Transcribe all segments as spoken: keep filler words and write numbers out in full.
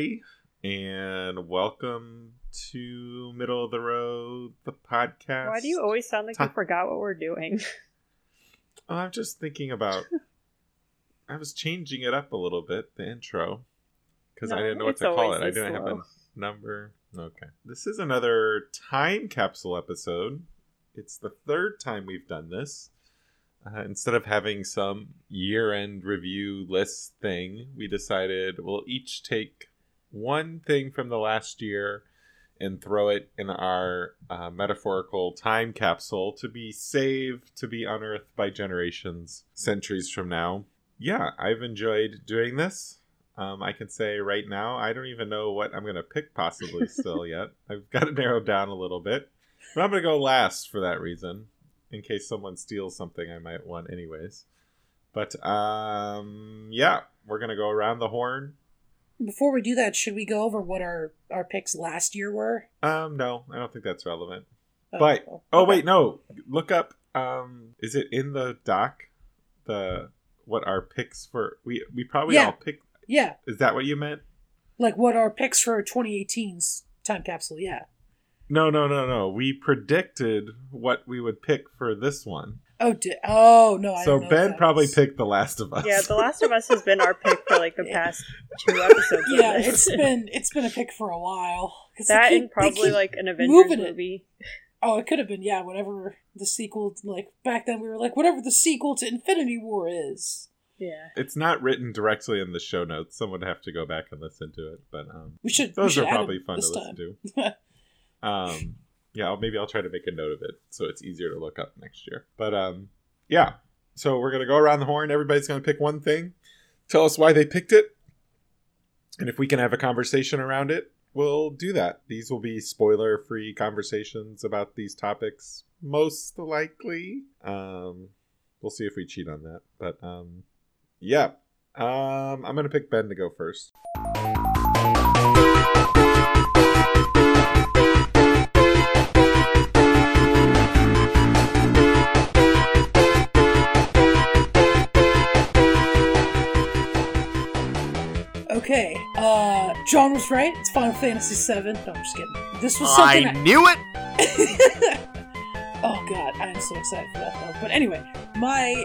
everybody, and welcome to Middle of the Road, the podcast. Why do you always sound like Ta- you forgot what we're doing? Oh, I'm just thinking about... I was changing it up a little bit, the intro, because no, I didn't know what to call it. I didn't slow. have a number. Okay. This is another time capsule episode. It's the third time we've done this. Uh, instead of having some year-end review list thing, we decided we'll each take one thing from the last year and throw it in our uh, metaphorical time capsule to be saved, to be unearthed by generations, centuries from now. Yeah, I've enjoyed doing this. Um, I can say right now, I don't even know what I'm going to pick possibly still yet. I've got to narrow down a little bit. But I'm going to go last for that reason, in case someone steals something I might want anyways. But, um, yeah, we're going to go around the horn. Before we do that, should we go over what our, our picks last year were? Um, no, I don't think that's relevant. Oh, but, oh, oh okay. wait, no, look up, um, is it in the doc, the... what our picks for we we probably yeah. all pick yeah is that what you meant, like what our picks for twenty eighteen's time capsule? yeah no no no no we predicted what we would pick for this one. Oh di- oh no I so don't know Ben probably was... picked The Last of Us. Yeah, The Last of Us has been our pick for like the past two episodes. Yeah, it's been it's been a pick for a while. That keep, and probably like an Avengers movie it. Oh, it could have been, yeah, whatever the sequel, like, back then we were like, whatever the sequel to Infinity War is. Yeah. It's not written directly in the show notes. Someone would have to go back and listen to it, but, um... We should, those we should are probably fun to listen time. to. um, yeah, I'll, maybe I'll try to make a note of it, so it's easier to look up next year. But, um, yeah. So we're gonna go around the horn, everybody's gonna pick one thing, tell us why they picked it, and if we can have a conversation around it, we'll do that. These will be spoiler-free conversations about these topics, most likely. Um, we'll see if we cheat on that. But, um, yeah. Um, I'm going to pick Ben to go first. Okay, uh, John was right. It's Final Fantasy seven. No, I'm just kidding. This was something I... I knew it! Oh, God. I am so excited for that, though. But anyway, my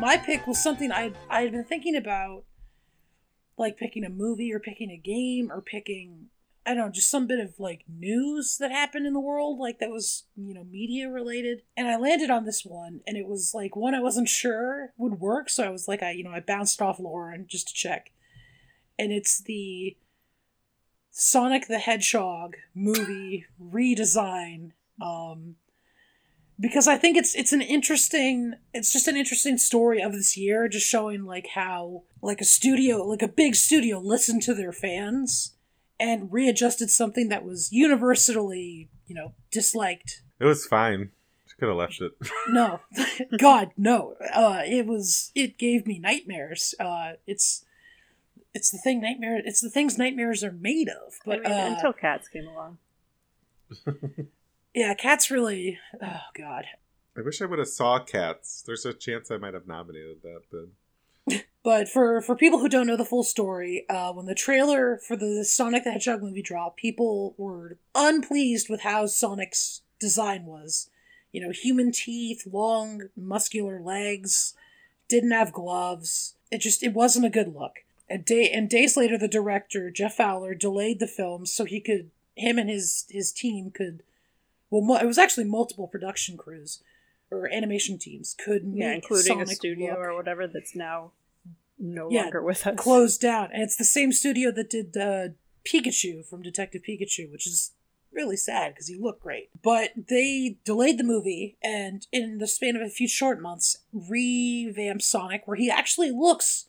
my pick was something I I had been thinking about, like, picking a movie or picking a game or picking, I don't know, just some bit of, like, news that happened in the world, like, that was, you know, media-related. And I landed on this one, and it was, like, one I wasn't sure would work, so I was like, I you know, I bounced off Lauren just to check. And it's the Sonic the Hedgehog movie redesign. Um, because I think it's it's an interesting... It's just an interesting story of this year. Just showing like how like a studio, like a big studio listened to their fans and readjusted something that was universally, you know, disliked. It was fine. Just could have left it. No. God, no. Uh, it was... It gave me nightmares. Uh, it's... It's the thing nightmare. It's the things nightmares are made of. But I mean, uh, until cats came along. Yeah, cats really. Oh God. I wish I would have saw Cats. There's a chance I might have nominated that then. But for for people who don't know the full story, uh, when the trailer for the Sonic the Hedgehog movie dropped, people were unpleased with how Sonic's design was. You know, human teeth, long muscular legs, didn't have gloves. It just it wasn't a good look. A day and days later, the director, Jeff Fowler, delayed the film so he could, him and his, his team could, well, mo- it was actually multiple production crews or animation teams could make yeah, including Sonic a studio look, or whatever that's now no yeah, longer with us. Closed down. And it's the same studio that did uh, Pikachu from Detective Pikachu, which is really sad because he looked great. But they delayed the movie and in the span of a few short months, revamped Sonic where he actually looks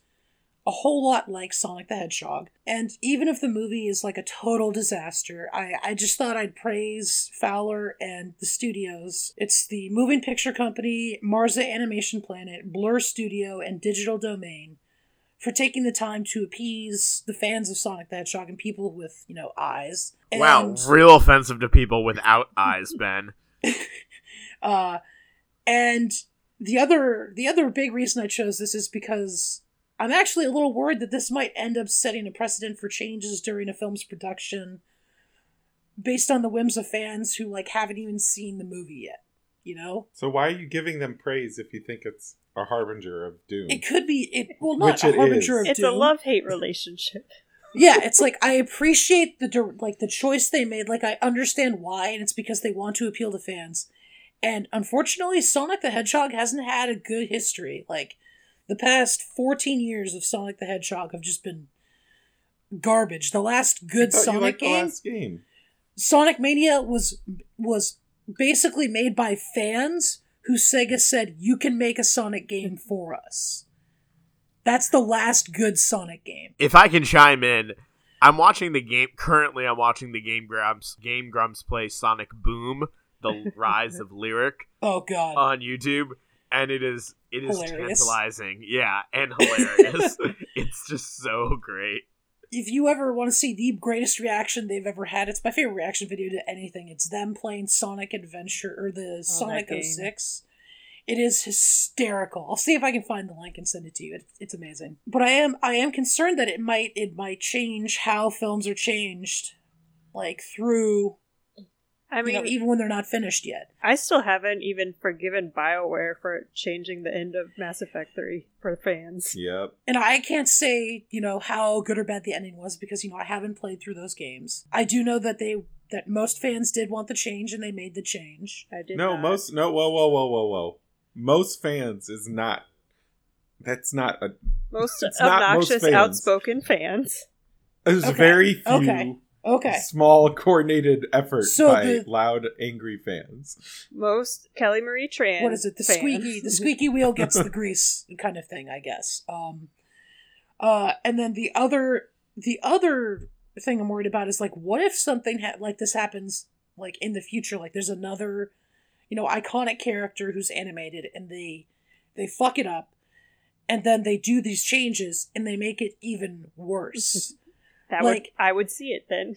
a whole lot like Sonic the Hedgehog. And even if the movie is like a total disaster, I, I just thought I'd praise Fowler and the studios. It's the Moving Picture Company, Marza Animation Planet, Blur Studio, and Digital Domain for taking the time to appease the fans of Sonic the Hedgehog and people with, you know, eyes. And, wow, real offensive to people without eyes, Ben. uh, and the other the other big reason I chose this is because... I'm actually a little worried that this might end up setting a precedent for changes during a film's production based on the whims of fans who, like, haven't even seen the movie yet, you know? So why are you giving them praise if you think it's a harbinger of doom? It could be. It, well, not Which a harbinger is. of it's doom. It's a love-hate relationship. Yeah, it's like, I appreciate the like the choice they made. Like, I understand why, and it's because they want to appeal to fans. And unfortunately, Sonic the Hedgehog hasn't had a good history. Like, the past fourteen years of Sonic the Hedgehog have just been garbage. The last good Sonic game, the last game, Sonic Mania, was was basically made by fans who Sega said, you can make a Sonic game for us. That's the last good Sonic game. If I can chime in, I'm watching the game. Currently, I'm watching the Game Grumps, Game Grumps play Sonic Boom, The Rise of Lyric. Oh, God. On YouTube. And it is it is hilarious. Tantalizing. Yeah, and hilarious. It's just so great. If you ever want to see the greatest reaction they've ever had, it's my favorite reaction video to anything. It's them playing Sonic Adventure, or the oh, Sonic oh six. It is hysterical. I'll see if I can find the link and send it to you. It, it's amazing. But I am I am concerned that it might it might change how films are changed, like, through, I mean, you know, even when they're not finished yet. I still haven't even forgiven BioWare for changing the end of Mass Effect three for fans. Yep. And I can't say, you know, how good or bad the ending was, because, you know, I haven't played through those games. I do know that they that most fans did want the change, and they made the change. I did No, not. most no whoa whoa whoa whoa whoa. Most fans is not. That's not a most obnoxious, most fans. outspoken fans. There's okay. very few okay. Okay. small coordinated effort so by the, loud, angry fans. Most Kelly Marie Tran. What is it? The fans. squeaky, the squeaky wheel gets the grease, kind of thing, I guess. Um, uh, and then the other, the other thing I'm worried about is, like, what if something ha- like this happens, like, in the future? Like, there's another, you know, iconic character who's animated, and they they fuck it up, and then they do these changes and they make it even worse. That, like, would, I would see it then.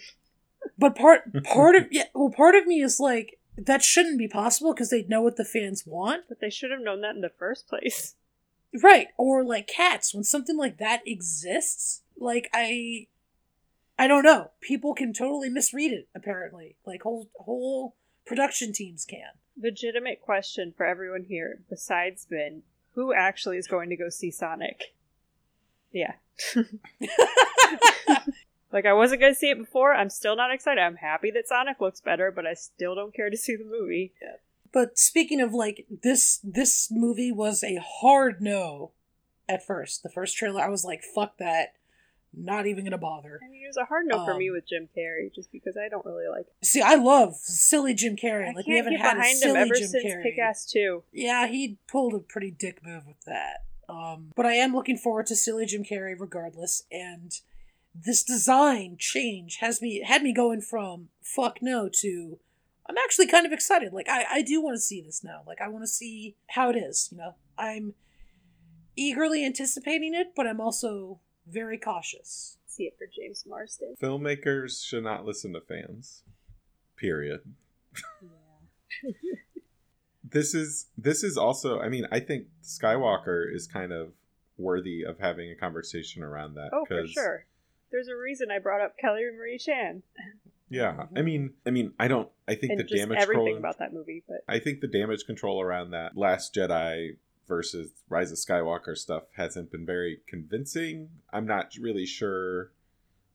But part part of yeah, well, part of me is like, that shouldn't be possible because they know what the fans want. But they should have known that in the first place, right? Or, like, Cats, when something like that exists, like, I, I don't know. People can totally misread it. Apparently, like, whole whole production teams can. Legitimate question for everyone here besides Ben: who actually is going to go see Sonic? Yeah. Like, I wasn't going to see it before. I'm still not excited. I'm happy that Sonic looks better, but I still don't care to see the movie. Yeah. But speaking of, like, this this movie was a hard no at first. The first trailer, I was like, fuck that. Not even going to bother. I mean, it was a hard no um, for me with Jim Carrey, just because I don't really like him. See, I love silly Jim Carrey. I like, can't we haven't get had behind a silly him ever Jim since Carrey. Kick-Ass two. Yeah, he pulled a pretty dick move with that. Um, but I am looking forward to silly Jim Carrey regardless, and this design change has me had me going from fuck no to I'm actually kind of excited. Like, I, I do want to see this now. Like, I want to see how it is, you know? I'm eagerly anticipating it, but I'm also very cautious. See it for James Marsden. Filmmakers should not listen to fans. Period. Yeah. This is this is also, I mean, I think Skywalker is kind of worthy of having a conversation around that. Oh, for sure. There's a reason I brought up Kelly Marie Tran. Yeah, I mean, I mean, I don't. I think and the just damage everything control, about that movie, but I think the damage control around that Last Jedi versus Rise of Skywalker stuff hasn't been very convincing. I'm not really sure.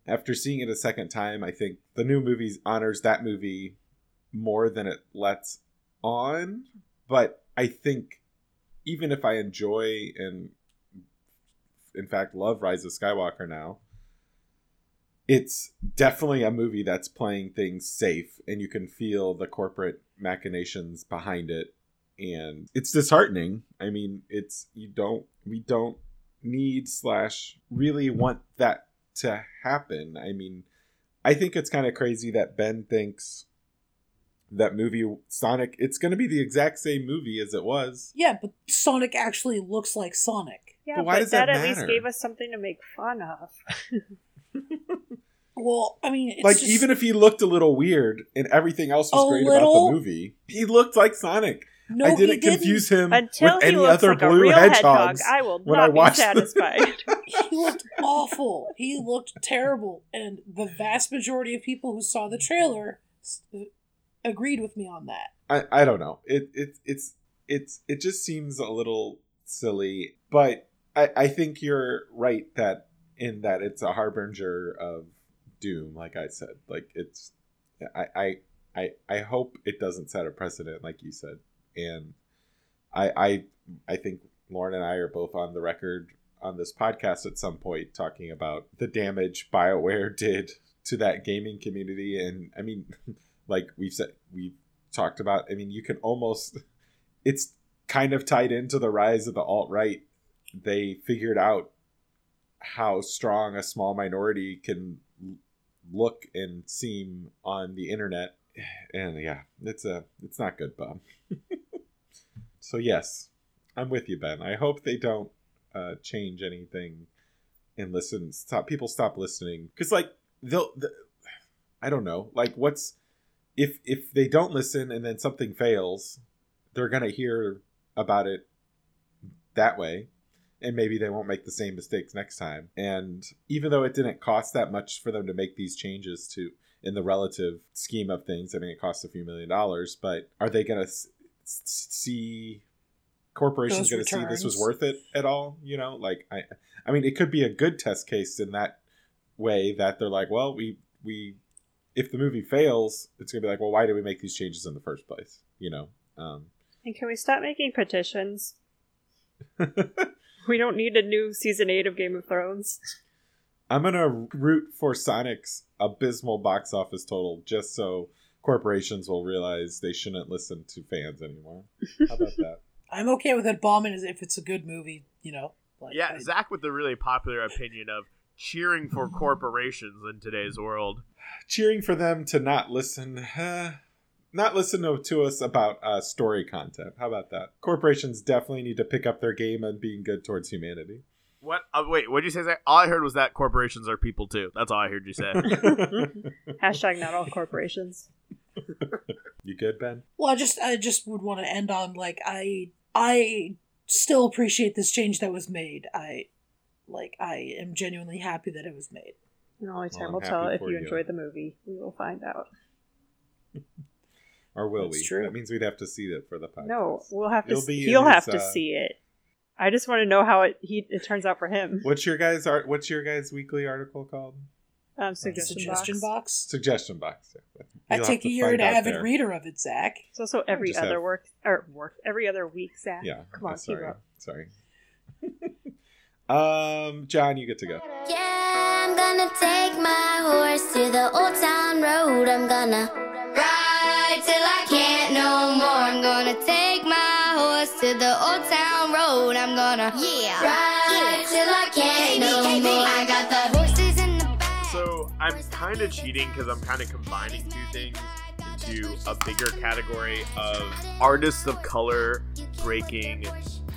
After seeing it a second time, I think the new movie honors that movie more than it lets on. But I think even if I enjoy and, in fact, love Rise of Skywalker now, it's definitely a movie that's playing things safe, and you can feel the corporate machinations behind it, and it's disheartening. I mean, it's you don't we don't need slash really want that to happen. I mean, I think it's kind of crazy that Ben thinks that movie Sonic, it's going to be the exact same movie as it was. Yeah, but Sonic actually looks like Sonic. Yeah, but why but does that, that at least gave us something to make fun of. Well, I mean, it's like, just, even if he looked a little weird and everything else was great little, about the movie, he looked like Sonic. No, I didn't confuse him until with any other like blue hedgehogs. Hedgehog, I will not I be satisfied. He looked awful. He looked terrible. And the vast majority of people who saw the trailer agreed with me on that. I, I don't know. It it it's it's it just seems a little silly. But I, I think you're right that in that it's a harbinger of doom, like I said. Like it's I I I, I hope it doesn't set a precedent, like you said. And I, I I think Lauren and I are both on the record on this podcast at some point talking about the damage BioWare did to that gaming community. And I mean, like we've said, we've talked about, I mean, you can almost, it's kind of tied into the rise of the alt-right. They figured out how strong a small minority can look and seem on the internet. And yeah, it's a it's not good, Bob. So yes, I'm with you, Ben. I hope they don't uh, change anything and listen. Stop people stop listening because like they'll. The, I don't know. Like what's if if they don't listen and then something fails, they're gonna hear about it that way, and maybe they won't make the same mistakes next time. And even though it didn't cost that much for them to make these changes to. In the relative scheme of things, I mean, it costs a few million dollars, but are they going to s- see corporations going to see this was worth it at all? You know, like I, I mean, it could be a good test case in that way that they're like, well, we we, if the movie fails, it's going to be like, well, why did we make these changes in the first place? You know, um, and can we stop making petitions? We don't need a new season eight of Game of Thrones. I'm going to root for Sonic's abysmal box office total just so corporations will realize they shouldn't listen to fans anymore. How about that? I'm okay with it bombing if it's a good movie, you know. Like, yeah, I... Zach with the really popular opinion of cheering for corporations in today's world. Cheering for them to not listen, uh, not listen to, to us about uh, story content. How about that? Corporations definitely need to pick up their game on being good towards humanity. What? Oh, wait, what did you say, Zach? All I heard was that corporations are people, too. That's all I heard you say. Hashtag not all corporations. You good, Ben? Well, I just I just would want to end on, like, I I still appreciate this change that was made. I, like, I am genuinely happy that it was made. And only time will tell if you, you enjoyed the movie. We will find out. Or will That's we? True. That means we'd have to see it for the podcast. No, we'll have to It'll see You'll have his, to uh, see it. I just want to know how it he it turns out for him. What's your guys' art? What's your guys' weekly article called? Um, suggestion, suggestion box. box. Suggestion box. Yeah. I take it you're an avid there. reader of it, Zach. It's also every other have... work or work every other week, Zach. Yeah. Come on, keep up. Sorry. um, John, you get to go. Yeah, I'm gonna take my horse to the Old Town Road. I'm gonna ride till I can't no more. I'm gonna take my to the Old Town Road, I'm gonna yeah ride till I can't no more. I got the horses in the back. So I'm kind of cheating because I'm kind of combining two things into a bigger category of artists of color breaking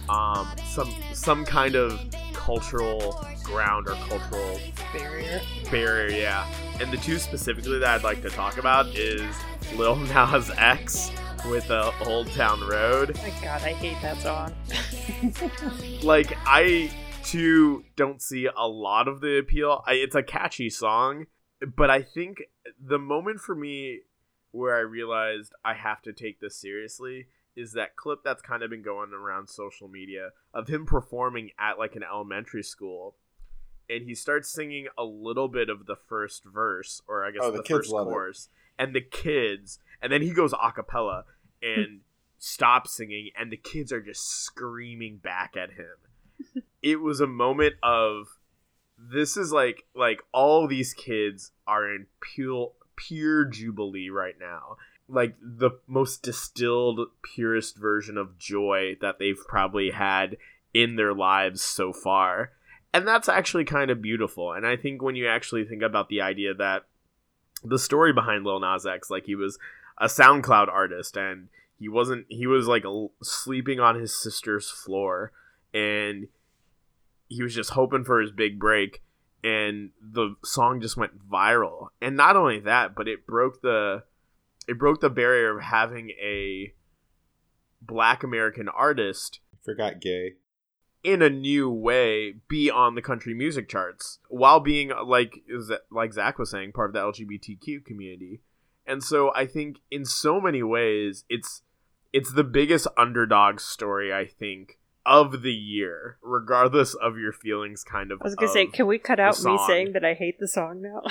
um some some kind of cultural ground or cultural barrier barrier yeah. And the two specifically that I'd like to talk about is Lil Nas X with uh, Old Town Road. My God, I hate that song. Like, I, too, don't see a lot of the appeal. I, it's a catchy song, but I think the moment for me where I realized I have to take this seriously is that clip that's kind of been going around social media of him performing at, like, an elementary school, and he starts singing a little bit of the first verse, or I guess oh, the, the first chorus, it. and the kids... And then he goes a cappella and stops singing, and the kids are just screaming back at him. It was a moment of, this is like, like all these kids are in pure, pure jubilee right now. Like the most distilled, purest version of joy that they've probably had in their lives so far. And that's actually kind of beautiful. And I think when you actually think about the idea that the story behind Lil Nas X, like he was... a SoundCloud artist, and he wasn't he was like sleeping on his sister's floor, and he was just hoping for his big break, and the song just went viral. And not only that, but it broke the it broke the barrier of having a Black American artist. Forgot gay. In a new way, be on the country music charts while being, like like Zach was saying, part of the L G B T Q community. And so I think in so many ways, it's it's the biggest underdog story, I think, of the year, regardless of your feelings. Kind of. I was gonna say, can we cut out me saying that I hate the song now?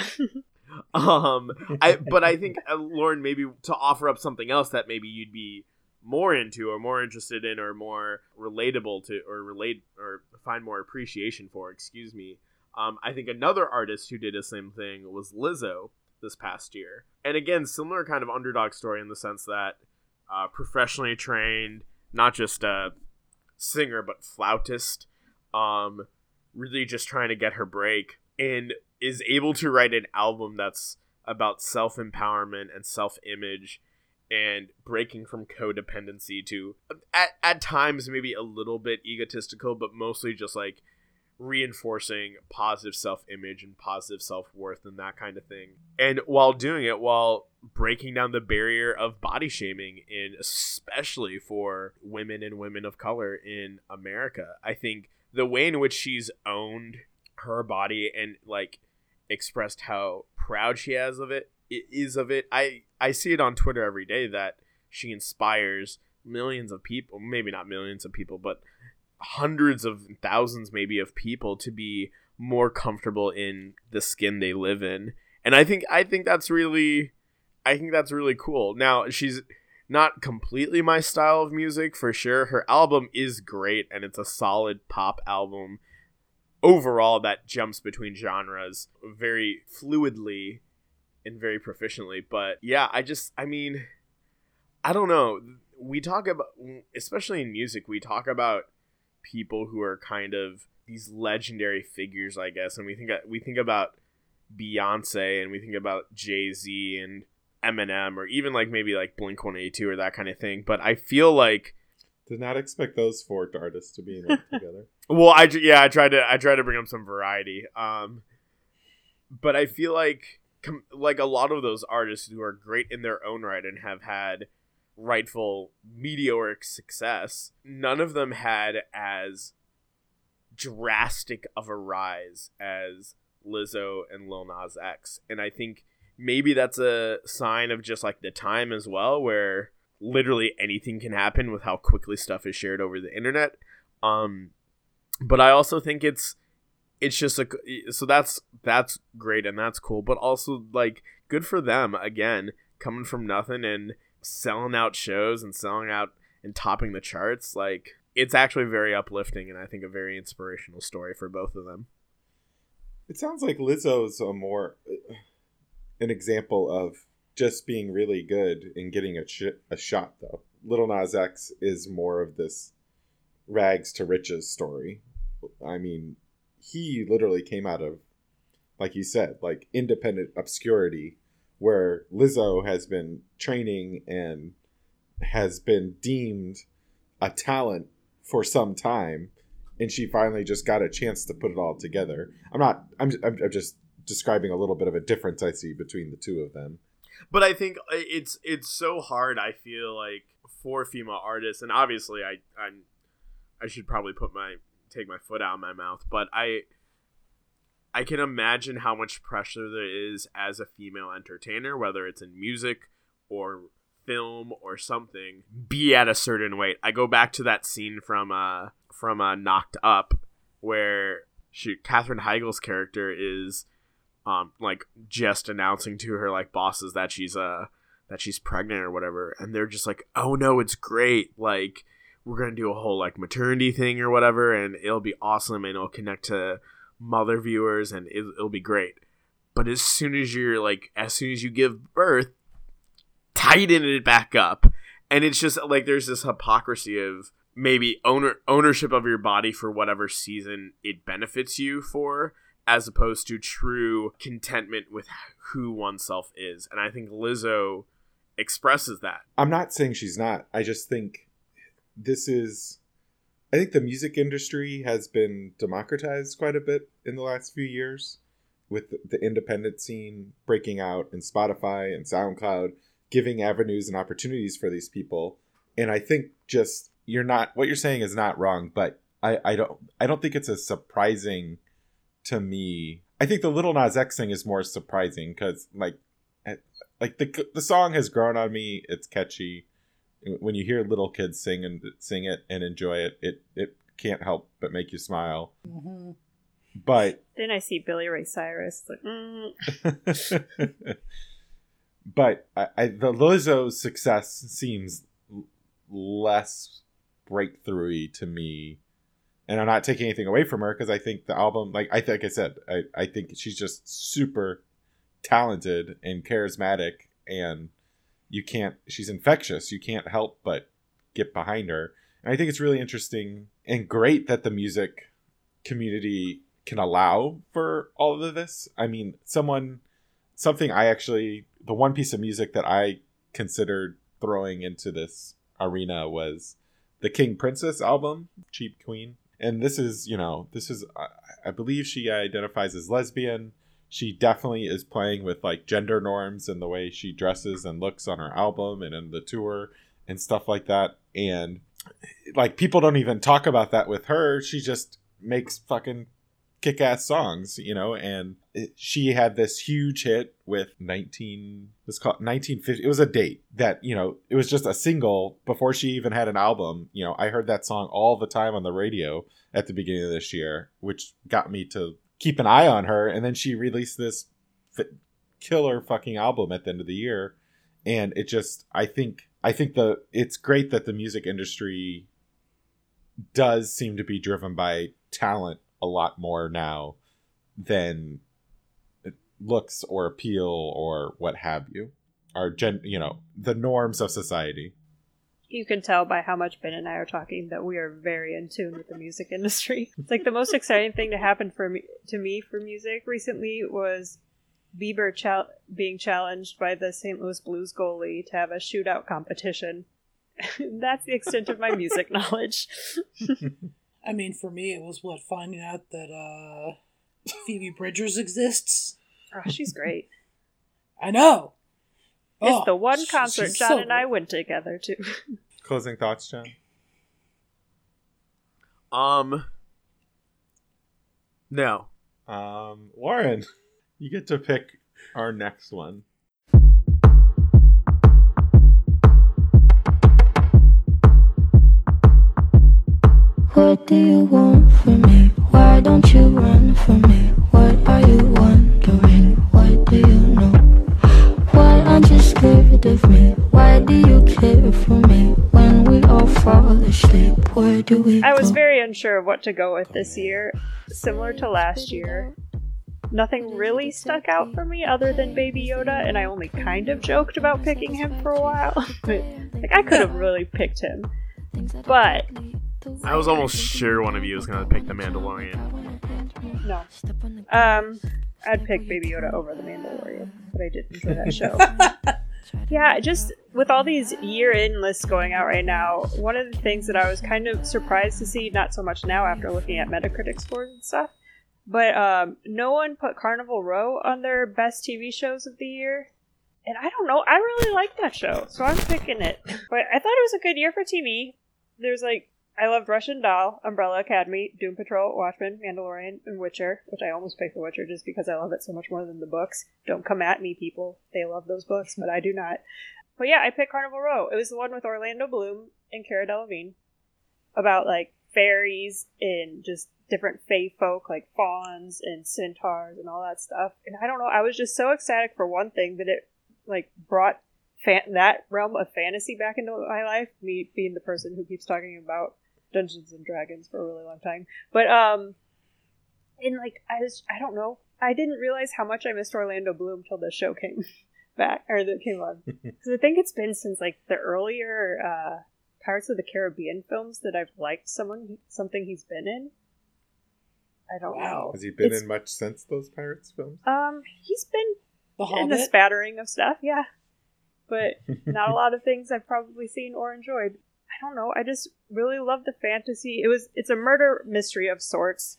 um, I but I think uh, Lauren, maybe to offer up something else that maybe you'd be more into or more interested in or more relatable to or relate or find more appreciation for, excuse me. Um, I think another artist who did the same thing was Lizzo this past year. And again, similar kind of underdog story in the sense that uh, professionally trained, not just a singer, but flautist, um, really just trying to get her break, and is able to write an album that's about self-empowerment and self-image and breaking from codependency to, at, at times, maybe a little bit egotistical, but mostly just like reinforcing positive self-image and positive self-worth and that kind of thing. And while doing it, while breaking down the barrier of body shaming, and especially for women and women of color in America, I think the way in which she's owned her body and like expressed how proud she has of it, is of it. I, I see it on Twitter every day that she inspires millions of people, maybe not millions of people, but hundreds of thousands maybe of people to be more comfortable in the skin they live in. And I think I think that's really I think that's really cool. Now, she's not completely my style of music, for sure. Her album is great, and it's a solid pop album overall that jumps between genres very fluidly and very proficiently. But yeah, I just, I mean, I don't know. We talk about, especially in music, we talk about people who are kind of these legendary figures, I guess. And we think, we think about Beyonce, and we think about Jay-Z and Eminem, or even like maybe like Blink one eighty-two or that kind of thing. But I feel like, did not expect those four artists to be linked together. Well, I, yeah, I tried to, I tried to bring up some variety. Um, but I feel like, Com- like a lot of those artists who are great in their own right and have had rightful meteoric success, none of them had as drastic of a rise as Lizzo and Lil Nas X. And I think maybe that's a sign of just like the time as well, where literally anything can happen with how quickly stuff is shared over the internet. Um, but I also think it's It's just a so that's that's great and that's cool, but also like good for them again, coming from nothing and selling out shows and selling out and topping the charts. Like, it's actually very uplifting, and I think a very inspirational story for both of them. It sounds like Lizzo's a more an example of just being really good and getting a sh- a shot though. Lil Nas X is more of this rags to riches story. I mean, he literally came out of, like you said, like independent obscurity, where Lizzo has been training and has been deemed a talent for some time, and she finally just got a chance to put it all together. I'm not, I'm, I'm, I'm just describing a little bit of a difference I see between the two of them. But I think it's it's so hard, I feel like, for female artists, and obviously I I'm, I should probably put my take my foot out of my mouth, but I I can imagine how much pressure there is as a female entertainer, whether it's in music or film or something, be at a certain weight. I go back to that scene from uh from uh Knocked Up, where she Katherine Heigl's character is um like just announcing to her like bosses that she's uh that she's pregnant or whatever, and they're just like, oh no, it's great, like we're going to do a whole like maternity thing or whatever, and it'll be awesome, and it'll connect to mother viewers, and it'll, it'll be great. But as soon as you're like, as soon as you give birth, tighten it back up. And it's just like, there's this hypocrisy of maybe owner ownership of your body for whatever season it benefits you for, as opposed to true contentment with who oneself is. And I think Lizzo expresses that. I'm not saying she's not. I just think, This is, I think the music industry has been democratized quite a bit in the last few years, with the independent scene breaking out and Spotify and SoundCloud giving avenues and opportunities for these people. And I think just you're not what you're saying is not wrong, but I, I don't I don't think it's as surprising to me. I think the Lil Nas X thing is more surprising because like like the the song has grown on me. It's catchy. When you hear little kids sing and sing it and enjoy it, it it can't help but make you smile. Mm-hmm. But then I see Billy Ray Cyrus like. Mm. But I, I, the Lizzo success seems l- less breakthroughy to me, and I'm not taking anything away from her because I think the album, like I think I said, I, I think she's just super talented and charismatic, and you can't. She's infectious. You can't help but get behind her, and I think it's really interesting and great that the music community can allow for all of this. I mean, someone, something I actually. The one piece of music that I considered throwing into this arena was the King Princess album, Cheap Queen. And this is, you know, this is, I believe she identifies as lesbian. She definitely is playing with like gender norms and the way she dresses and looks on her album and in the tour and stuff like that. And like people don't even talk about that with her. She just makes fucking kick-ass songs, you know, and it, she had this huge hit with nineteen let's call it nineteen fifty. It was a date that, you know, it was just a single before she even had an album. You know, I heard that song all the time on the radio at the beginning of this year, which got me to keep an eye on her. And then she released this f- killer fucking album at the end of the year, and it just I think I think the it's great that the music industry does seem to be driven by talent a lot more now than looks or appeal or what have you, or gen you know the norms of society. You can tell by how much Ben and I are talking that we are very in tune with the music industry. It's like the most exciting thing to happen for me to me for music recently was Bieber chal- being challenged by the Saint Louis Blues goalie to have a shootout competition. That's the extent of my music knowledge. I mean, for me, it was, what, finding out that uh, Phoebe Bridgers exists. Oh, she's great. I know. It's oh, the one concert John so and I went together to. Closing thoughts, John? Um, no. Um, Lauren, you get to pick our next one. What do you want from me? Why don't you run from me? What are you wondering? What do you know? Why aren't you scared of me? Why do you care for me? When we all fall asleep, where do we go? I was very unsure of what to go with this year. Similar to last year, nothing really stuck out for me other than Baby Yoda, and I only kind of joked about picking him for a while. Like, I could have really picked him. But I was almost sure one of you was going to pick The Mandalorian. No. Um, I'd pick Baby Yoda over The Mandalorian, but I did enjoy that show. Yeah, just with all these year-end lists going out right now, one of the things that I was kind of surprised to see, not so much now after looking at Metacritic scores and stuff, but um, no one put Carnival Row on their best T V shows of the year. And I don't know, I really like that show, so I'm picking it. But I thought it was a good year for T V. There's like I loved Russian Doll, Umbrella Academy, Doom Patrol, Watchmen, Mandalorian, and Witcher, which I almost picked The Witcher just because I love it so much more than the books. Don't come at me, people. They love those books, but I do not. But yeah, I picked Carnival Row. It was the one with Orlando Bloom and Cara Delevingne about, like, fairies and just different fae folk, like fauns and centaurs and all that stuff. And I don't know, I was just so ecstatic for one thing that it, like, brought fan- that realm of fantasy back into my life, me being the person who keeps talking about Dungeons and Dragons for a really long time, but um and like I was I don't know I didn't realize how much I missed Orlando Bloom till the show came back or that came on, because I think it's been since like the earlier uh Pirates of the Caribbean films that I've liked someone something he's been in. I don't wow. know has he been it's, in much since those Pirates films? Um he's been the in Hobbit? The spattering of stuff, yeah, but not a lot of things I've probably seen or enjoyed. I don't know. I just really love the fantasy. It was it's a murder mystery of sorts,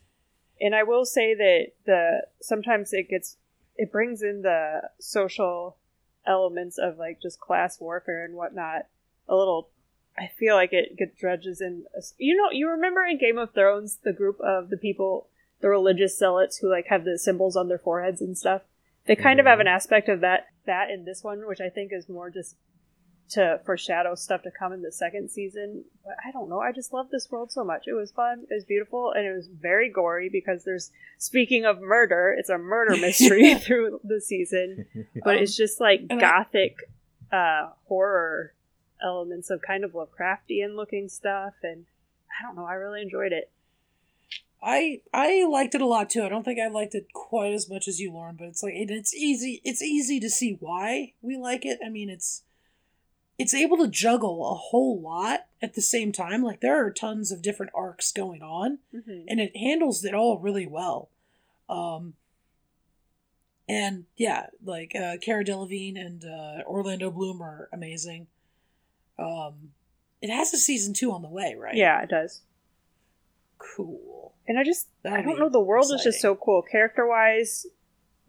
and I will say that the sometimes it gets it brings in the social elements of like just class warfare and whatnot a little I feel like it gets dredges in. A, you know, you remember in Game of Thrones, the group of the people, the religious zealots who like have the symbols on their foreheads and stuff. They kind mm-hmm. of have an aspect of that that in this one, which I think is more just to foreshadow stuff to come in the second season. But I don't know. I just love this world so much. It was fun. It was beautiful, and it was very gory because there's speaking of murder, it's a murder mystery through the season, but um, it's just like gothic I- uh, horror. Elements of kind of Lovecraftian looking stuff, and I don't know, I really enjoyed it. I I liked it a lot too. I don't think I liked it quite as much as you, Lauren, but it's like it, it's easy it's easy to see why we like it. I mean, it's it's able to juggle a whole lot at the same time. Like there are tons of different arcs going on, mm-hmm. and it handles it all really well. Um, and yeah, like uh, Cara Delevingne and uh, Orlando Bloom are amazing. Um, it has a season two on the way, right? Yeah, it does. Cool. And I just, That'd I don't know, the world exciting. Is just so cool. Character-wise,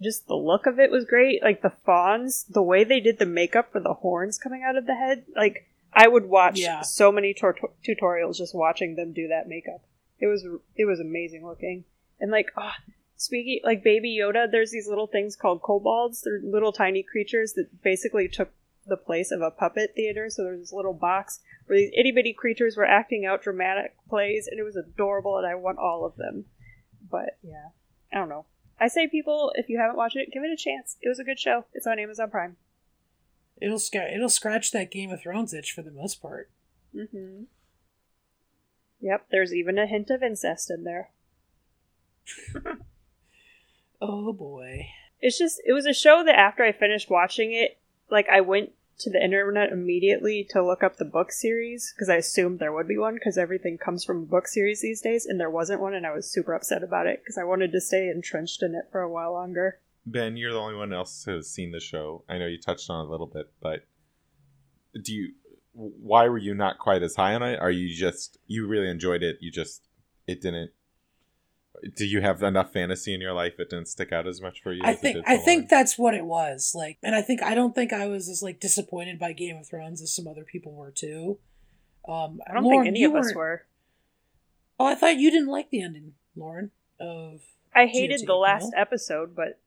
just the look of it was great. Like, the fawns, the way they did the makeup for the horns coming out of the head. Like, I would watch yeah. so many tor- tutorials just watching them do that makeup. It was, it was amazing looking. And like, oh, speaking, like, Baby Yoda, there's these little things called kobolds. They're little tiny creatures that basically took the place of a puppet theater. So there's this little box where these itty-bitty creatures were acting out dramatic plays, and it was adorable, and I want all of them. But yeah, I don't know. I say, people, if you haven't watched it, give it a chance. It was a good show. It's on Amazon Prime. It'll sc- it'll scratch that Game of Thrones itch for the most part. Mm-hmm. Yep, there's even a hint of incest in there. Oh boy. It's just, it was a show that after I finished watching it, like, I went to the internet immediately to look up the book series, because I assumed there would be one, because everything comes from a book series these days, and there wasn't one, and I was super upset about it, because I wanted to stay entrenched in it for a while longer. Ben, you're the only one else who has seen the show. I know you touched on it a little bit, but do you? Why were you not quite as high on it? Are you just, you really enjoyed it, you just, it didn't... Do you have enough fantasy in your life it didn't stick out as much for you? I think I think that's what it was. Like, and I think I don't think I was as like disappointed by Game of Thrones as some other people were too. Um, I don't Lauren, think any of us were. Oh, I thought you didn't like the ending, Lauren. Of I hated G M T, the last no? episode, but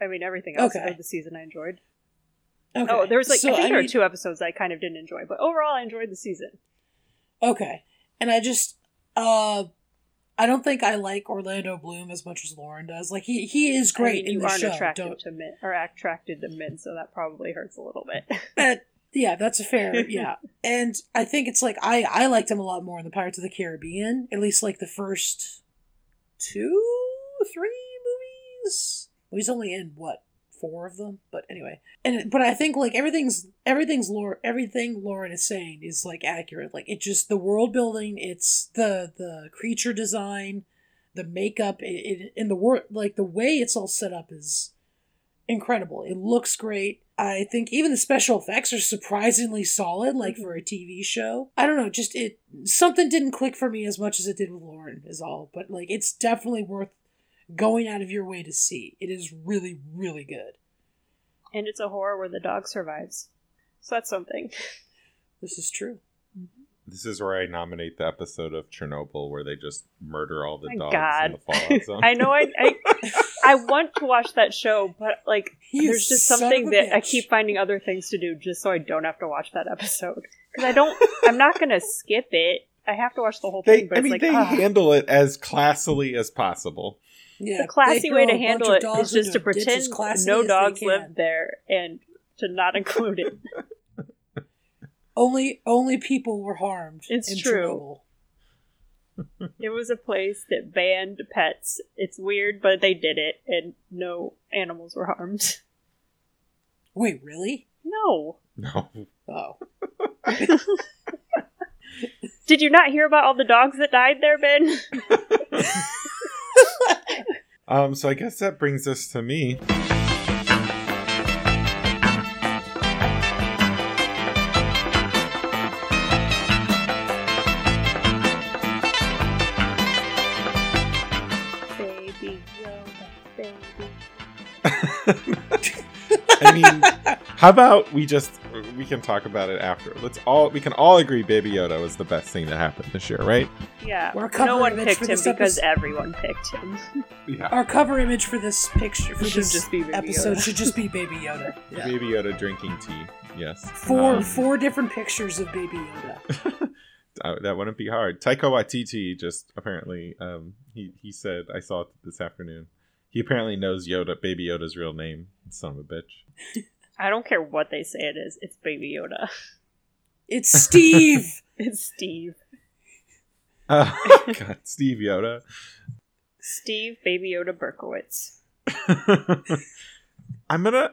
I mean everything else okay. of the season I enjoyed. Okay. Oh, there was like so, I think I there mean, were two episodes I kind of didn't enjoy, but overall I enjoyed the season. Okay, and I just. uh I don't think I like Orlando Bloom as much as Lauren does. Like, he he is great I mean, in the show. You aren't attracted don't... to men, or attracted to men, so that probably hurts a little bit. But, yeah, that's a fair, yeah. And I think it's like, I, I liked him a lot more in the Pirates of the Caribbean. At least, like, the first two, three movies? Well, he's only in, what, four of them? But anyway. and But I think, like, everything's, everything's Lauren, everything Lauren is saying is, like, accurate. Like, it just, the world building, it's the, the creature design, the makeup, it, it and the world, like, the way it's all set up is incredible. It looks great. I think even the special effects are surprisingly solid, like, for a T V show. I don't know, just, it, something didn't click for me as much as it did with Lauren is all. But, like, it's definitely worth going out of your way to see. It is really, really good. And it's a horror where the dog survives. So that's something. This is true. Mm-hmm. This is where I nominate the episode of Chernobyl where they just murder all the My dogs God. in the fallout zone. I know. I, I I want to watch that show, but like, you there's just something that bitch. I keep finding other things to do just so I don't have to watch that episode. Because I don't, I'm not going to skip it. I have to watch the whole they, thing. But I mean, it's like, they ugh. handle it as classily as possible. Yeah, the classy way to handle it is just to pretend no dogs live there and to not include it. only only people were harmed. It's true. It was a place that banned pets. It's weird, but they did it, and no animals were harmed. Wait, really? No. No. Oh. Did you not hear about all the dogs that died there, Ben? um so I guess that brings us to me. Baby Yoda, baby. I mean, how about we just we we can talk about it after. Let's all we can all agree Baby Yoda was the best thing that happened this year, right? Yeah. No one picked him because episode. everyone picked him. Yeah. Our cover image for this picture for should this just be episode Yoda. should just be Baby Yoda. Yeah. Baby Yoda drinking tea. Yes. Four um, four different pictures of Baby Yoda. That wouldn't be hard. Taika Waititi just apparently um, he he said I saw it this afternoon. He apparently knows Yoda, Baby Yoda's real name. Son of a bitch. I don't care what they say it is. It's Baby Yoda. It's Steve. It's Steve. Uh, God, Steve Yoda. Steve Baby Yoda Berkowitz. I'm gonna.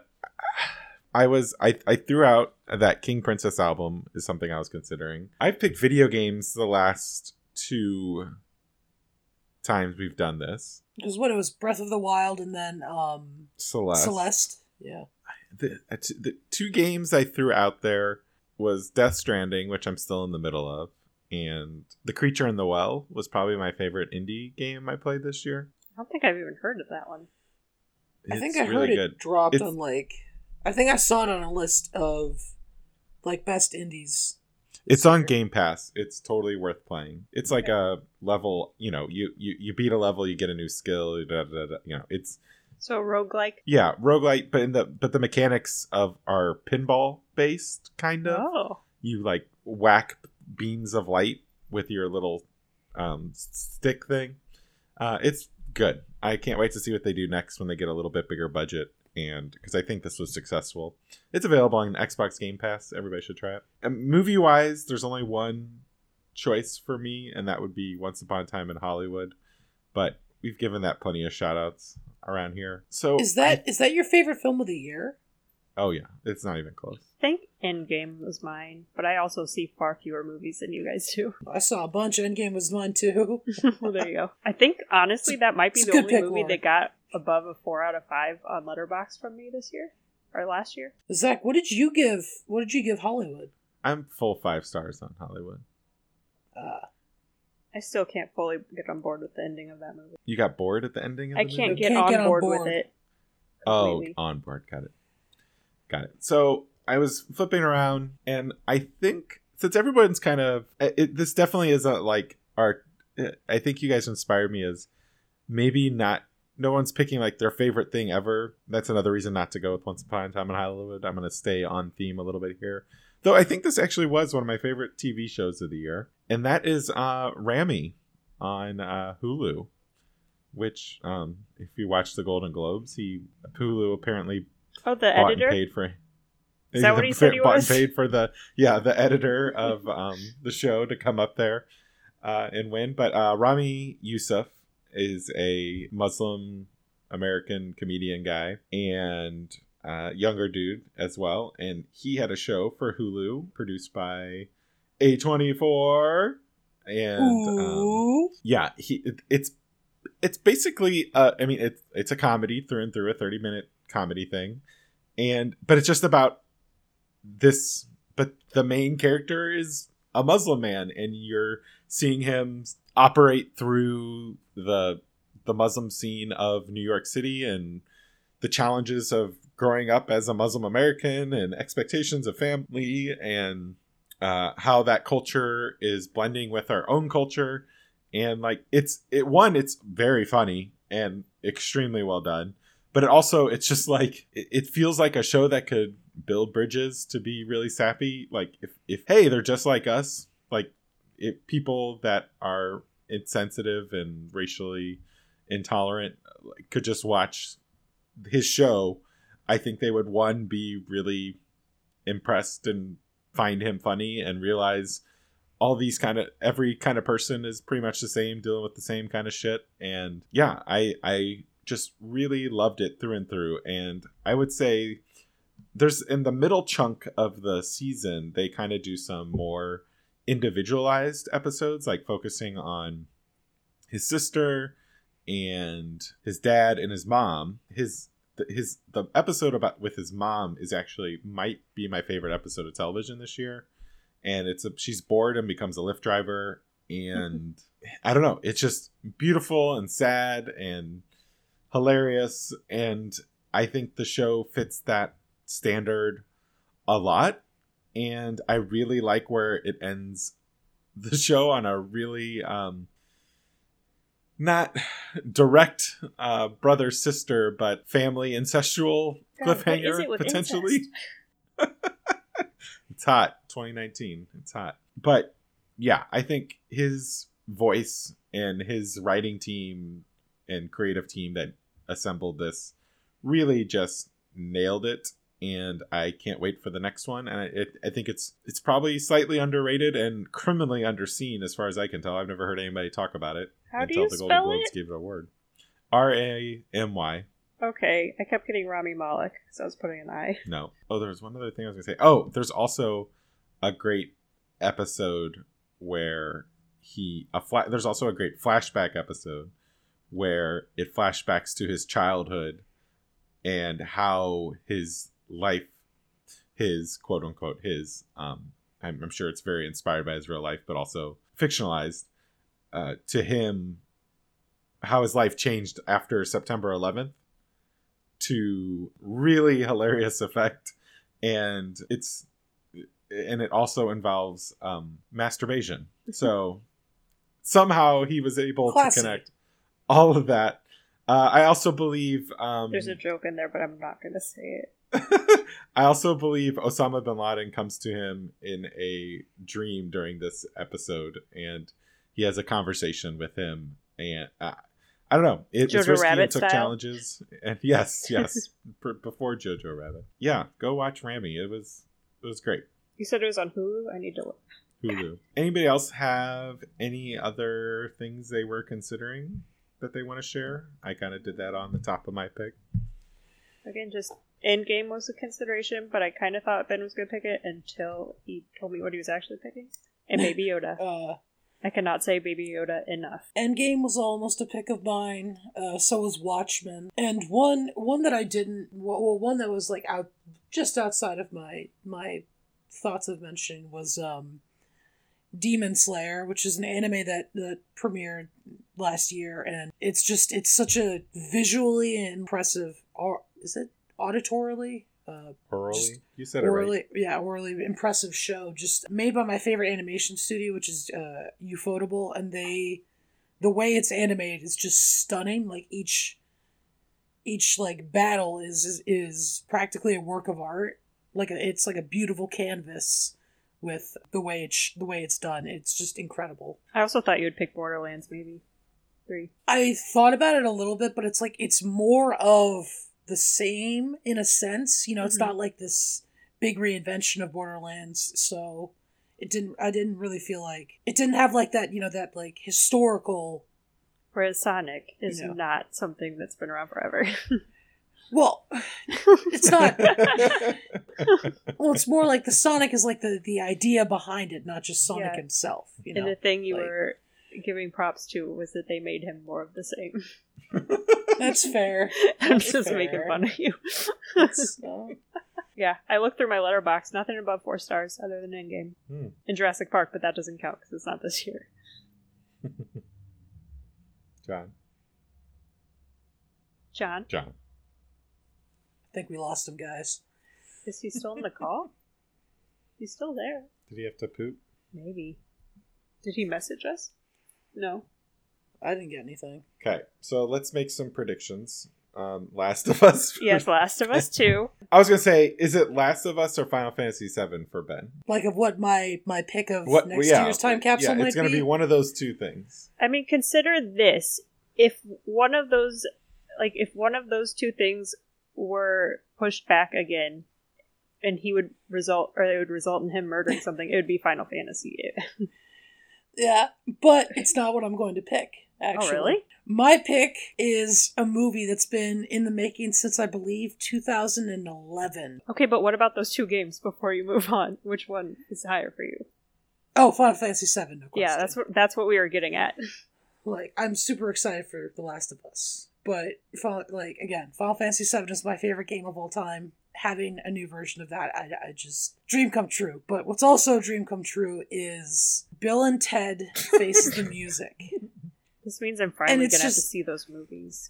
I was. I I threw out that King Princess album is something I was considering. I've picked video games the last two times we've done this. Because what it was, Breath of the Wild, and then um, Celeste. Celeste. Yeah. The, the two games I threw out there was Death Stranding, which I'm still in the middle of, and The Creature in the Well was probably my favorite indie game I played this year. I don't think I've even heard of that one. It's I think I really heard good. It dropped it's... on like I think I saw it on a list of like best indies. It's on Game Pass. It's totally worth playing. It's like okay. a level, you know, you, you, you beat a level, you get a new skill, da, da, da, you know, it's so roguelike. Yeah, roguelike, but in the but the mechanics of are pinball based kind of. Oh. You like whack beams of light with your little um, stick thing. Uh, it's good. I can't wait to see what they do next when they get a little bit bigger budget. And because I think this was successful, it's available on Xbox Game Pass. Everybody should try it. And movie wise, there's only one choice for me, and that would be Once Upon a Time in Hollywood. But we've given that plenty of shout outs around here. So is that I, is that your favorite film of the year? Oh yeah, it's not even close. I think Endgame was mine, but I also see far fewer movies than you guys do. I saw a bunch. Endgame was mine too. Well, there you go. I think honestly that might be it's the only movie more. that got above a four out of five on Letterboxd from me this year or last year. Zach, what did you give? What did you give Hollywood? I'm full five stars on Hollywood. Uh, I still can't fully get on board with the ending of that movie. You got bored at the ending of the I movie? I can't get can't on get board, board with it. Completely. Oh, on board. Got it. Got it. So I was flipping around, and I think since everyone's kind of it, this definitely isn't like our. I think you guys inspired me as maybe not. No one's picking like their favorite thing ever. That's another reason not to go with Once Upon a Time in Hollywood. I'm going to stay on theme a little bit here, though. I think this actually was one of my favorite T V shows of the year, and that is uh, Ramy on uh, Hulu. Which, um, if you watch the Golden Globes, he Hulu apparently. Oh, the bought editor. And paid for. Is that what he said he was? Paid for the yeah the editor of um, the show to come up there uh, and win, but uh, Ramy Yusuf is a Muslim American comedian guy and uh, younger dude as well, and he had a show for Hulu produced by A twenty-four, and um, yeah, he it, it's it's basically uh, I mean it's it's a comedy through and through, a thirty minute comedy thing, and but it's just about this, but the main character is a Muslim man, and you're seeing him operate through the the Muslim scene of New York City and the challenges of growing up as a Muslim American and expectations of family, and uh, how that culture is blending with our own culture. And like it's it one it's very funny and extremely well done, but it also it's just like it, it feels like a show that could build bridges to be really sappy. Like if, if hey, they're just like us, like it, people that are insensitive and racially intolerant could just watch his show, I think they would one be really impressed and find him funny and realize all these kind of every kind of person is pretty much the same, dealing with the same kind of shit. And yeah, I I just really loved it through and through. And I would say there's in the middle chunk of the season, they kind of do some more individualized episodes, like focusing on his sister and his dad and his mom. His his the episode about with his mom is actually might be my favorite episode of television this year, and it's a, she's bored and becomes a Lyft driver, and I don't know, it's just beautiful and sad and hilarious, and I think the show fits that standard a lot, And I really like where it ends the show on a really um, not direct uh, brother sister, but family incestual cliffhanger it potentially. It's hot. twenty nineteen. It's hot. But yeah, I think his voice and his writing team and creative team that assembled this really just nailed it. And I can't wait for the next one. And I, it, I think it's it's probably slightly underrated and criminally underseen as far as I can tell. I've never heard anybody talk about it. How until do you the Golden spell Globes it? Gave it a word. R A M Y. Okay. I kept getting Rami Malek, so I was putting an I. No. Oh, there was one other thing I was going to say. Oh, there's also a great episode where he... a fla- There's also a great flashback episode where it flashbacks to his childhood and how his... life, his quote unquote his um I'm, I'm sure it's very inspired by his real life, but also fictionalized uh to him, how his life changed after September eleventh to really hilarious effect. And it's and it also involves um masturbation, so somehow he was able Classic. To connect all of that. uh I also believe um there's a joke in there, but I'm not gonna say it. I also believe Osama bin Laden comes to him in a dream during this episode, and he has a conversation with him. And uh, I don't know. It Jojo was risky Rabbit and took style. Challenges. And yes, yes, b- before Jojo Rabbit. Yeah, go watch Rami. It was it was great. You said it was on Hulu. I need to look. Hulu. Anybody else have any other things they were considering that they want to share? I kind of did that on the top of my pick. Again, just. Endgame was a consideration, but I kind of thought Ben was going to pick it until he told me what he was actually picking. And Baby Yoda. uh, I cannot say Baby Yoda enough. Endgame was almost a pick of mine. Uh, so was Watchmen. And one one that I didn't... Well, one that was like out just outside of my my thoughts of mention was um, Demon Slayer, which is an anime that, that premiered last year. And it's just... It's such a visually impressive... Is it? Auditorily, uh, orally, you said orally, it right. Yeah, orally impressive show, just made by my favorite animation studio, which is uh, Ufotable, and they, the way it's animated is just stunning. Like each, each like battle is is, is practically a work of art. Like a, it's like a beautiful canvas with the way it's sh- the way it's done. It's just incredible. I also thought you would pick Borderlands, maybe three. I thought about it a little bit, but it's like it's more of the same in a sense, you know. It's mm-hmm. not like this big reinvention of Borderlands, so it didn't I didn't really feel like it didn't have like that, you know, that like historical, whereas Sonic is you know. Not something that's been around forever. Well, it's not. Well, it's more like the Sonic is like the the idea behind it, not just Sonic yeah. himself, you know? And the thing you like, were giving props to was that they made him more of the same. That's fair. I'm That's just fair. Making fun of you. Yeah, I looked through my letterbox. Nothing above four stars other than Endgame. Hmm. And Jurassic Park, but that doesn't count because it's not this year. John. John? John. I think we lost him, guys. Is he still on the call? He's still there. Did he have to poop? Maybe. Did he message us? No. I didn't get anything. Okay, so let's make some predictions. Um, Last of Us. Yes, Last of Us two. I was going to say, is it Last of Us or Final Fantasy seven for Ben? Like of what my, my pick of what, next yeah, year's time capsule yeah, might be? Yeah, it's going to be one of those two things. I mean, consider this. If one of those, like, if one of those two things were pushed back again, and he would result, or it would result in him murdering something, it would be Final Fantasy. Yeah, but it's not what I'm going to pick, actually. Oh, really? My pick is a movie that's been in the making since, I believe, two thousand eleven. Okay, but what about those two games before you move on? Which one is higher for you? Oh, Final Fantasy seven, no question. Yeah, that's what, that's what we were getting at. Like, I'm super excited for The Last of Us. But, like, again, Final Fantasy seven is my favorite game of all time. Having a new version of that, I, I just... Dream come true. But what's also a dream come true is Bill and Ted Face the Music. This means I'm finally going to have to see those movies.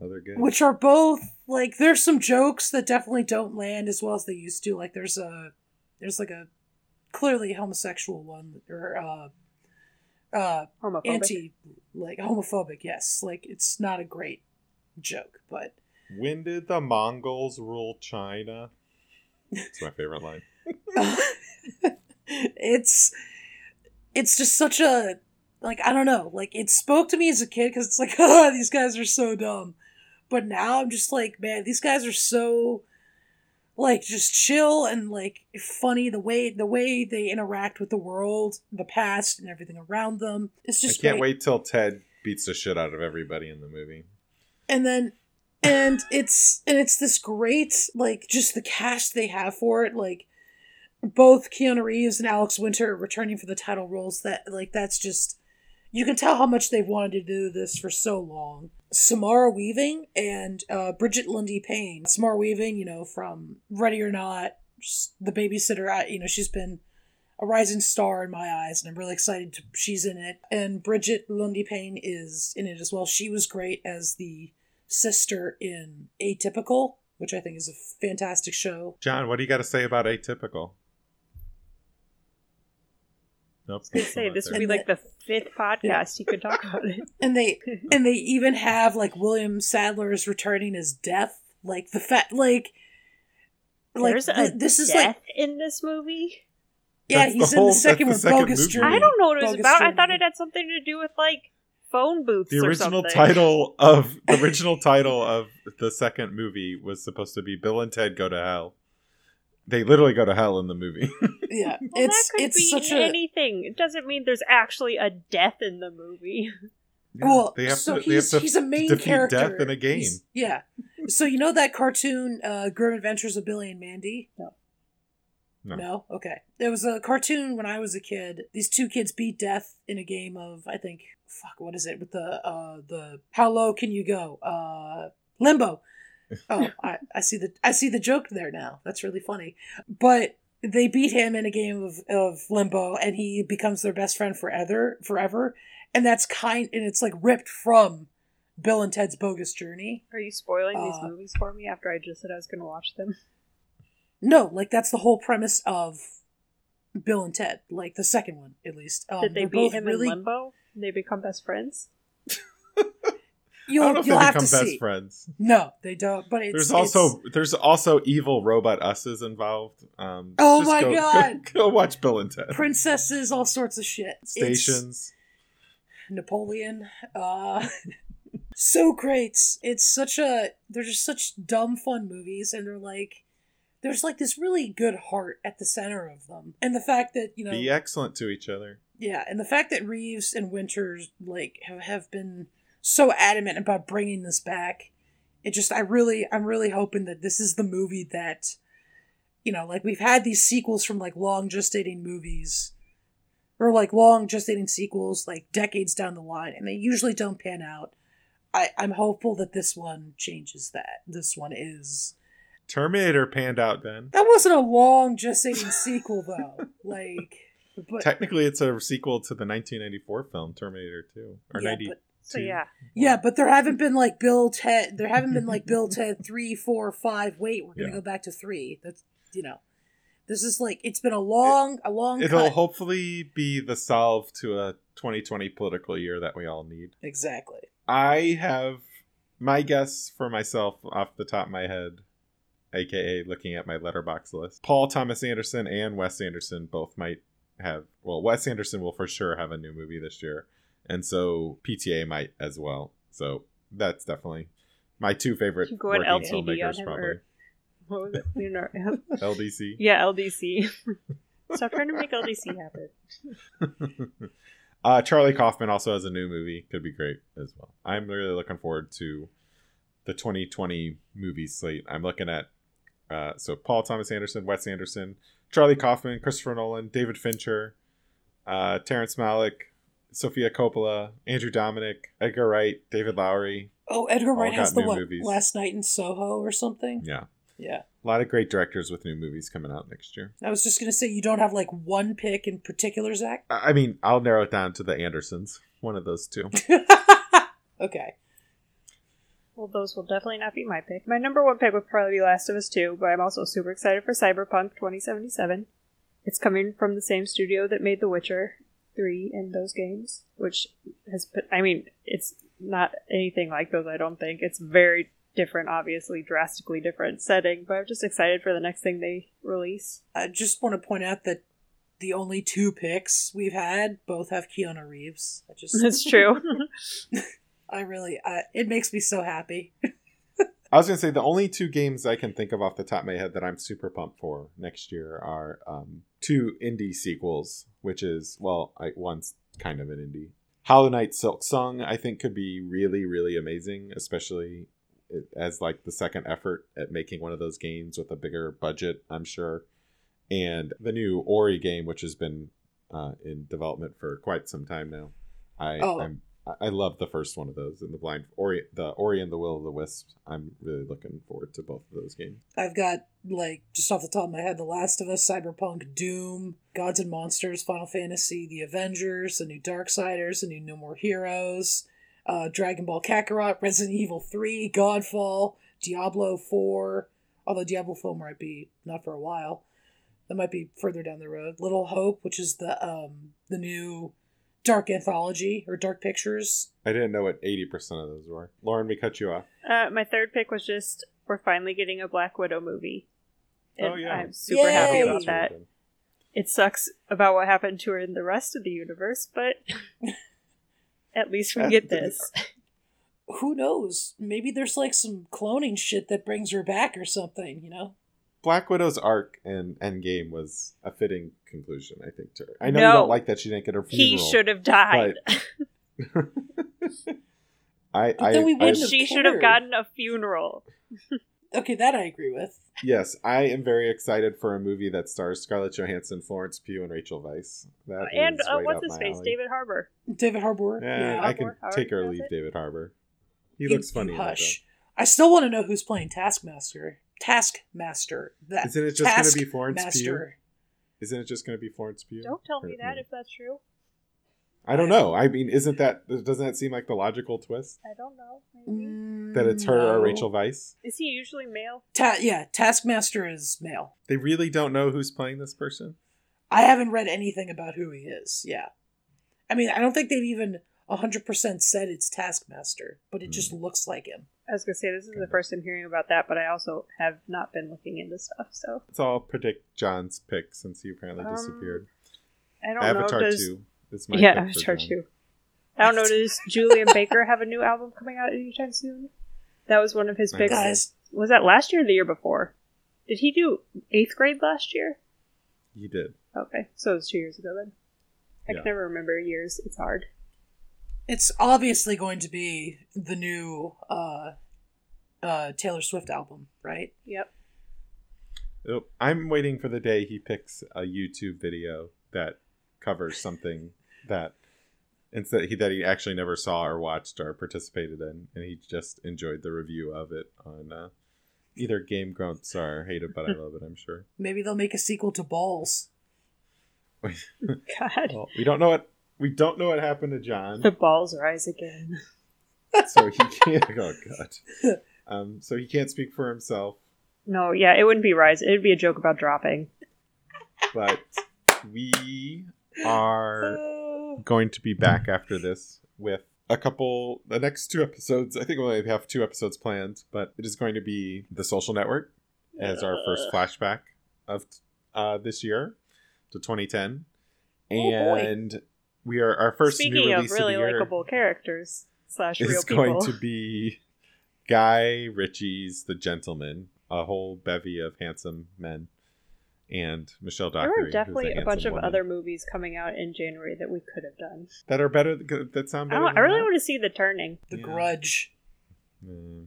Oh, they're good. Which are both... Like, there's some jokes that definitely don't land as well as they used to. Like, there's a There's like a clearly homosexual one, or uh, uh, homophobic. anti, like homophobic. Yes, like it's not a great joke, but when did the Mongols rule China? It's my favorite line. It's it's just such a, like, I don't know, like it spoke to me as a kid because it's like, oh, these guys are so dumb, but now I'm just like, man, these guys are so, like, just chill and like funny, the way the way they interact with the world, the past, and everything around them. It's just I can't great. wait till Ted beats the shit out of everybody in the movie. And then and it's and it's this great, like, just the cast they have for it, like both Keanu Reeves and Alex Winter returning for the title roles. That, like, that's just, you can tell how much they've wanted to do this for so long. Samara Weaving and uh, Bridget Lundy-Payne. Samara Weaving, you know, from Ready or Not, just The Babysitter. I, you know, she's been a rising star in my eyes, and I'm really excited to, she's in it. And Bridget Lundy-Payne is in it as well. She was great as the sister in Atypical, which I think is a fantastic show. John, what do you got to say about Atypical? Nope, I was say, this there. would be like the fifth podcast yeah. you could talk about it. And they and they even have, like, William Sadler is returning as Death. Like the fat like There's like th- a this death is like in this movie. Yeah, that's he's the whole, in the second one, Bogus movie. Journey. I don't know what it was Bogus about. Journey. I thought it had something to do with like phone booths. The original or title of the original title of the second movie was supposed to be Bill and Ted Go to Hell. They literally go to hell in the movie. Yeah, well, it's that could it's be such anything. A... It doesn't mean there's actually a death in the movie. Yeah, well, they have so to, he's they have to he's a main defeat character. Death in a game. He's, yeah. So you know that cartoon, uh, Grim Adventures of Billy and Mandy? No. no. No. Okay. There was a cartoon when I was a kid. These two kids beat death in a game of, I think, fuck, what is it with the uh, the how low can you go? Uh, Limbo. Oh, I, I see the I see the joke there now. That's really funny. But they beat him in a game of, of Limbo, and he becomes their best friend forever. Forever, and that's kind. And it's like ripped from Bill and Ted's Bogus Journey. Are you spoiling uh, these movies for me after I just said I was going to watch them? No, like that's the whole premise of Bill and Ted, like the second one at least. Um, Did they beat him really... in Limbo? And they become best friends. You'll, I don't know if you'll they have become to best see. friends. No, they don't. But it's, there's also it's... there's also evil robot usses involved. Um, oh my go, god! Go, go watch Bill and Ted. Princesses, all sorts of shit. Stations. It's Napoleon. Uh, so great. It's such a. They're just such dumb fun movies, and they're like, there's like this really good heart at the center of them, and the fact that, you know, be excellent to each other. Yeah, and the fact that Reeves and Winters like have, have been. so adamant about bringing this back. It just, I really, I'm really hoping that this is the movie that, you know, like we've had these sequels from like long gestating movies or like long gestating sequels, like decades down the line. And they usually don't pan out. I, I'm hopeful that this one changes that. This one is. Terminator panned out then. That wasn't a long gestating sequel though. Like. But... Technically it's a sequel to the nineteen ninety-four film Terminator two or yeah, ninety. ninety- but- So yeah. Yeah, but there haven't been like Bill Ted there haven't been like Bill Ted three, four, five, wait, we're gonna yeah. go back to three. That's, you know. This is like it's been a long it, a long It'll cut. hopefully be the solve to a twenty twenty political year that we all need. Exactly. I have my guess for myself off the top of my head, aka looking at my letterbox list. Paul Thomas Anderson and Wes Anderson both might have well, Wes Anderson will for sure have a new movie this year. And so P T A might as well. So that's definitely my two favorite working filmmakers, probably. Or, what was it? L D C. Yeah, L D C. Stop trying to make L D C happen. uh, Charlie Kaufman also has a new movie. Could be great as well. I'm really looking forward to the twenty twenty movie slate. I'm looking at uh, so Paul Thomas Anderson, Wes Anderson, Charlie Kaufman, Christopher Nolan, David Fincher, uh, Terrence Malick, Sofia Coppola, Andrew Dominic, Edgar Wright, David Lowery. Oh, Edgar Wright has the one Last Night in Soho or something. Yeah. Yeah. A lot of great directors with new movies coming out next year. I was just going to say, you don't have like one pick in particular, Zach? I mean, I'll narrow it down to the Andersons. One of those two. Okay. Well, those will definitely not be my pick. My number one pick would probably be Last of Us two, but I'm also super excited for Cyberpunk twenty seventy-seven. It's coming from the same studio that made The Witcher three and those games, which has put, I mean, it's not anything like those, I don't think. It's very different, obviously, drastically different setting, but I'm just excited for the next thing they release. I just want to point out that the only two picks we've had both have Keanu Reeves. I just That's true. I really, I, it makes me so happy. I was going to say, the only two games I can think of off the top of my head that I'm super pumped for next year are um, two indie sequels, which is, well, I, one's kind of an indie. Hollow Knight Silksong, I think, could be really, really amazing, especially as, like, the second effort at making one of those games with a bigger budget, I'm sure. And the new Ori game, which has been uh, in development for quite some time now. I, oh. I'm I love the first one of those, in the blind Ori, the Ori and the Will of the Wisp. I'm really looking forward to both of those games. I've got, like, just off the top of my head, The Last of Us, Cyberpunk, Doom, Gods and Monsters, Final Fantasy, The Avengers, the new Darksiders, the new No More Heroes, uh, Dragon Ball Kakarot, Resident Evil three, Godfall, Diablo four, although Diablo four might be not for a while. That might be further down the road. Little Hope, which is the um the new Dark Anthology or Dark Pictures. I didn't know what eighty percent of those were. Lauren, we cut you off. Uh, my third pick was just, we're finally getting a Black Widow movie. And oh, yeah. I'm super Yay! happy about That's that. Really it sucks about what happened to her in the rest of the universe, but at least we get this. Who knows? Maybe there's like some cloning shit that brings her back or something, you know? Black Widow's arc in Endgame was a fitting conclusion, I think, to her. I know no, you don't like that she didn't get her funeral. He should have died. But I, but then we I, I she should have gotten a funeral. Okay, that I agree with. Yes, I am very excited for a movie that stars Scarlett Johansson, Florence Pugh, and Rachel Weisz. That and uh, right what's his face? Alley. David Harbour. David Harbour. Yeah, yeah. I can Harbour, take or leave it? David Harbour. He you, looks funny. Hush. That, I still want to know who's playing Taskmaster. Taskmaster. That Isn't it just going to be Florence Pugh? Isn't it just going to be Florence Pugh? Don't tell me or, that no. if that's true. I don't know. I mean, isn't that doesn't that seem like the logical twist? I don't know. Maybe. That it's her no. or Rachel Weisz? Is he usually male? Ta- yeah, Taskmaster is male. They really don't know who's playing this person? I haven't read anything about who he is. Yeah. I mean, I don't think they've even one hundred percent said it's Taskmaster, but it mm. just looks like him. I was going to say, this is the first I'm hearing about that, but I also have not been looking into stuff, so. So I'll predict John's pick since he apparently um, disappeared. I don't Avatar know. Avatar two is my yeah, pick Avatar for John. two. I don't know, does Julian Baker have a new album coming out anytime soon? That was one of his picks. Guys. Was that last year or the year before? Did he do eighth grade last year? He did. Okay, so it was two years ago then. I yeah. can never remember years. It's hard. It's obviously going to be the new uh, uh, Taylor Swift album, right? Yep. I'm waiting for the day he picks a YouTube video that covers something that instead he that he actually never saw or watched or participated in, and he just enjoyed the review of it on uh, either Game Grumps or Hate It But I Love It. I'm sure. Maybe they'll make a sequel to Balls. God, well, we don't know what. We don't know what happened to John. The balls rise again. So he can't. Oh God. Um. So he can't speak for himself. No. Yeah. It wouldn't be rise. It would be a joke about dropping. But we are going to be back after this with a couple. The next two episodes. I think we only have two episodes planned, but it is going to be The Social Network as our first flashback of uh, this year to twenty ten, and. Oh boy. We are our first Speaking new release of, really of the year. Speaking of really likable characters slash real people, it's going to be Guy Ritchie's *The Gentleman*, a whole bevy of handsome men, and Michelle Dockery. There are definitely a, a bunch of woman. Other movies coming out in January that we could have done that are better. That sound better. I, than I really that. want to see *The Turning*, *The yeah. Grudge*. Mm.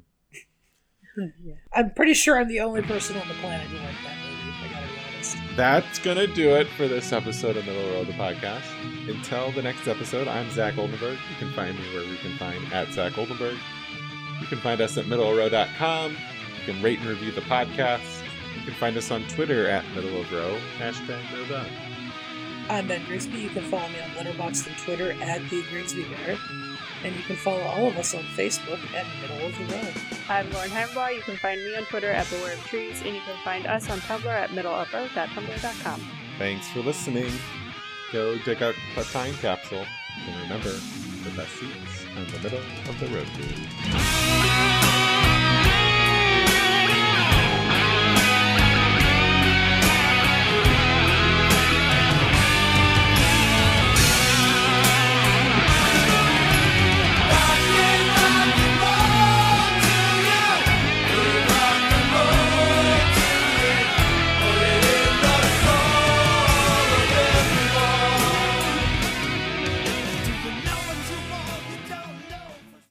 yeah. I'm pretty sure I'm the only person on the planet who liked that movie. I gotta be honest. That's gonna do it for this episode of Middle Row the Podcast. Until the next episode, I'm Zach Oldenburg. You can find me where you can find at Zach Oldenburg. You can find us at middle row dot com. You can rate and review the podcast. You can find us on Twitter at middleofrow, hashtag middleofrow. I'm Ben Grigsby. You can follow me on Letterboxd and Twitter at the Grigsby Bear. And you can follow all of us on Facebook at Middle of the Road. I'm Lauren Heimbaugh. You can find me on Twitter at Beware of Trees. And you can find us on Tumblr at middle of row dot tumblr dot com. Thanks for listening. Go dig out a time capsule and remember the best seats are in the middle of the road.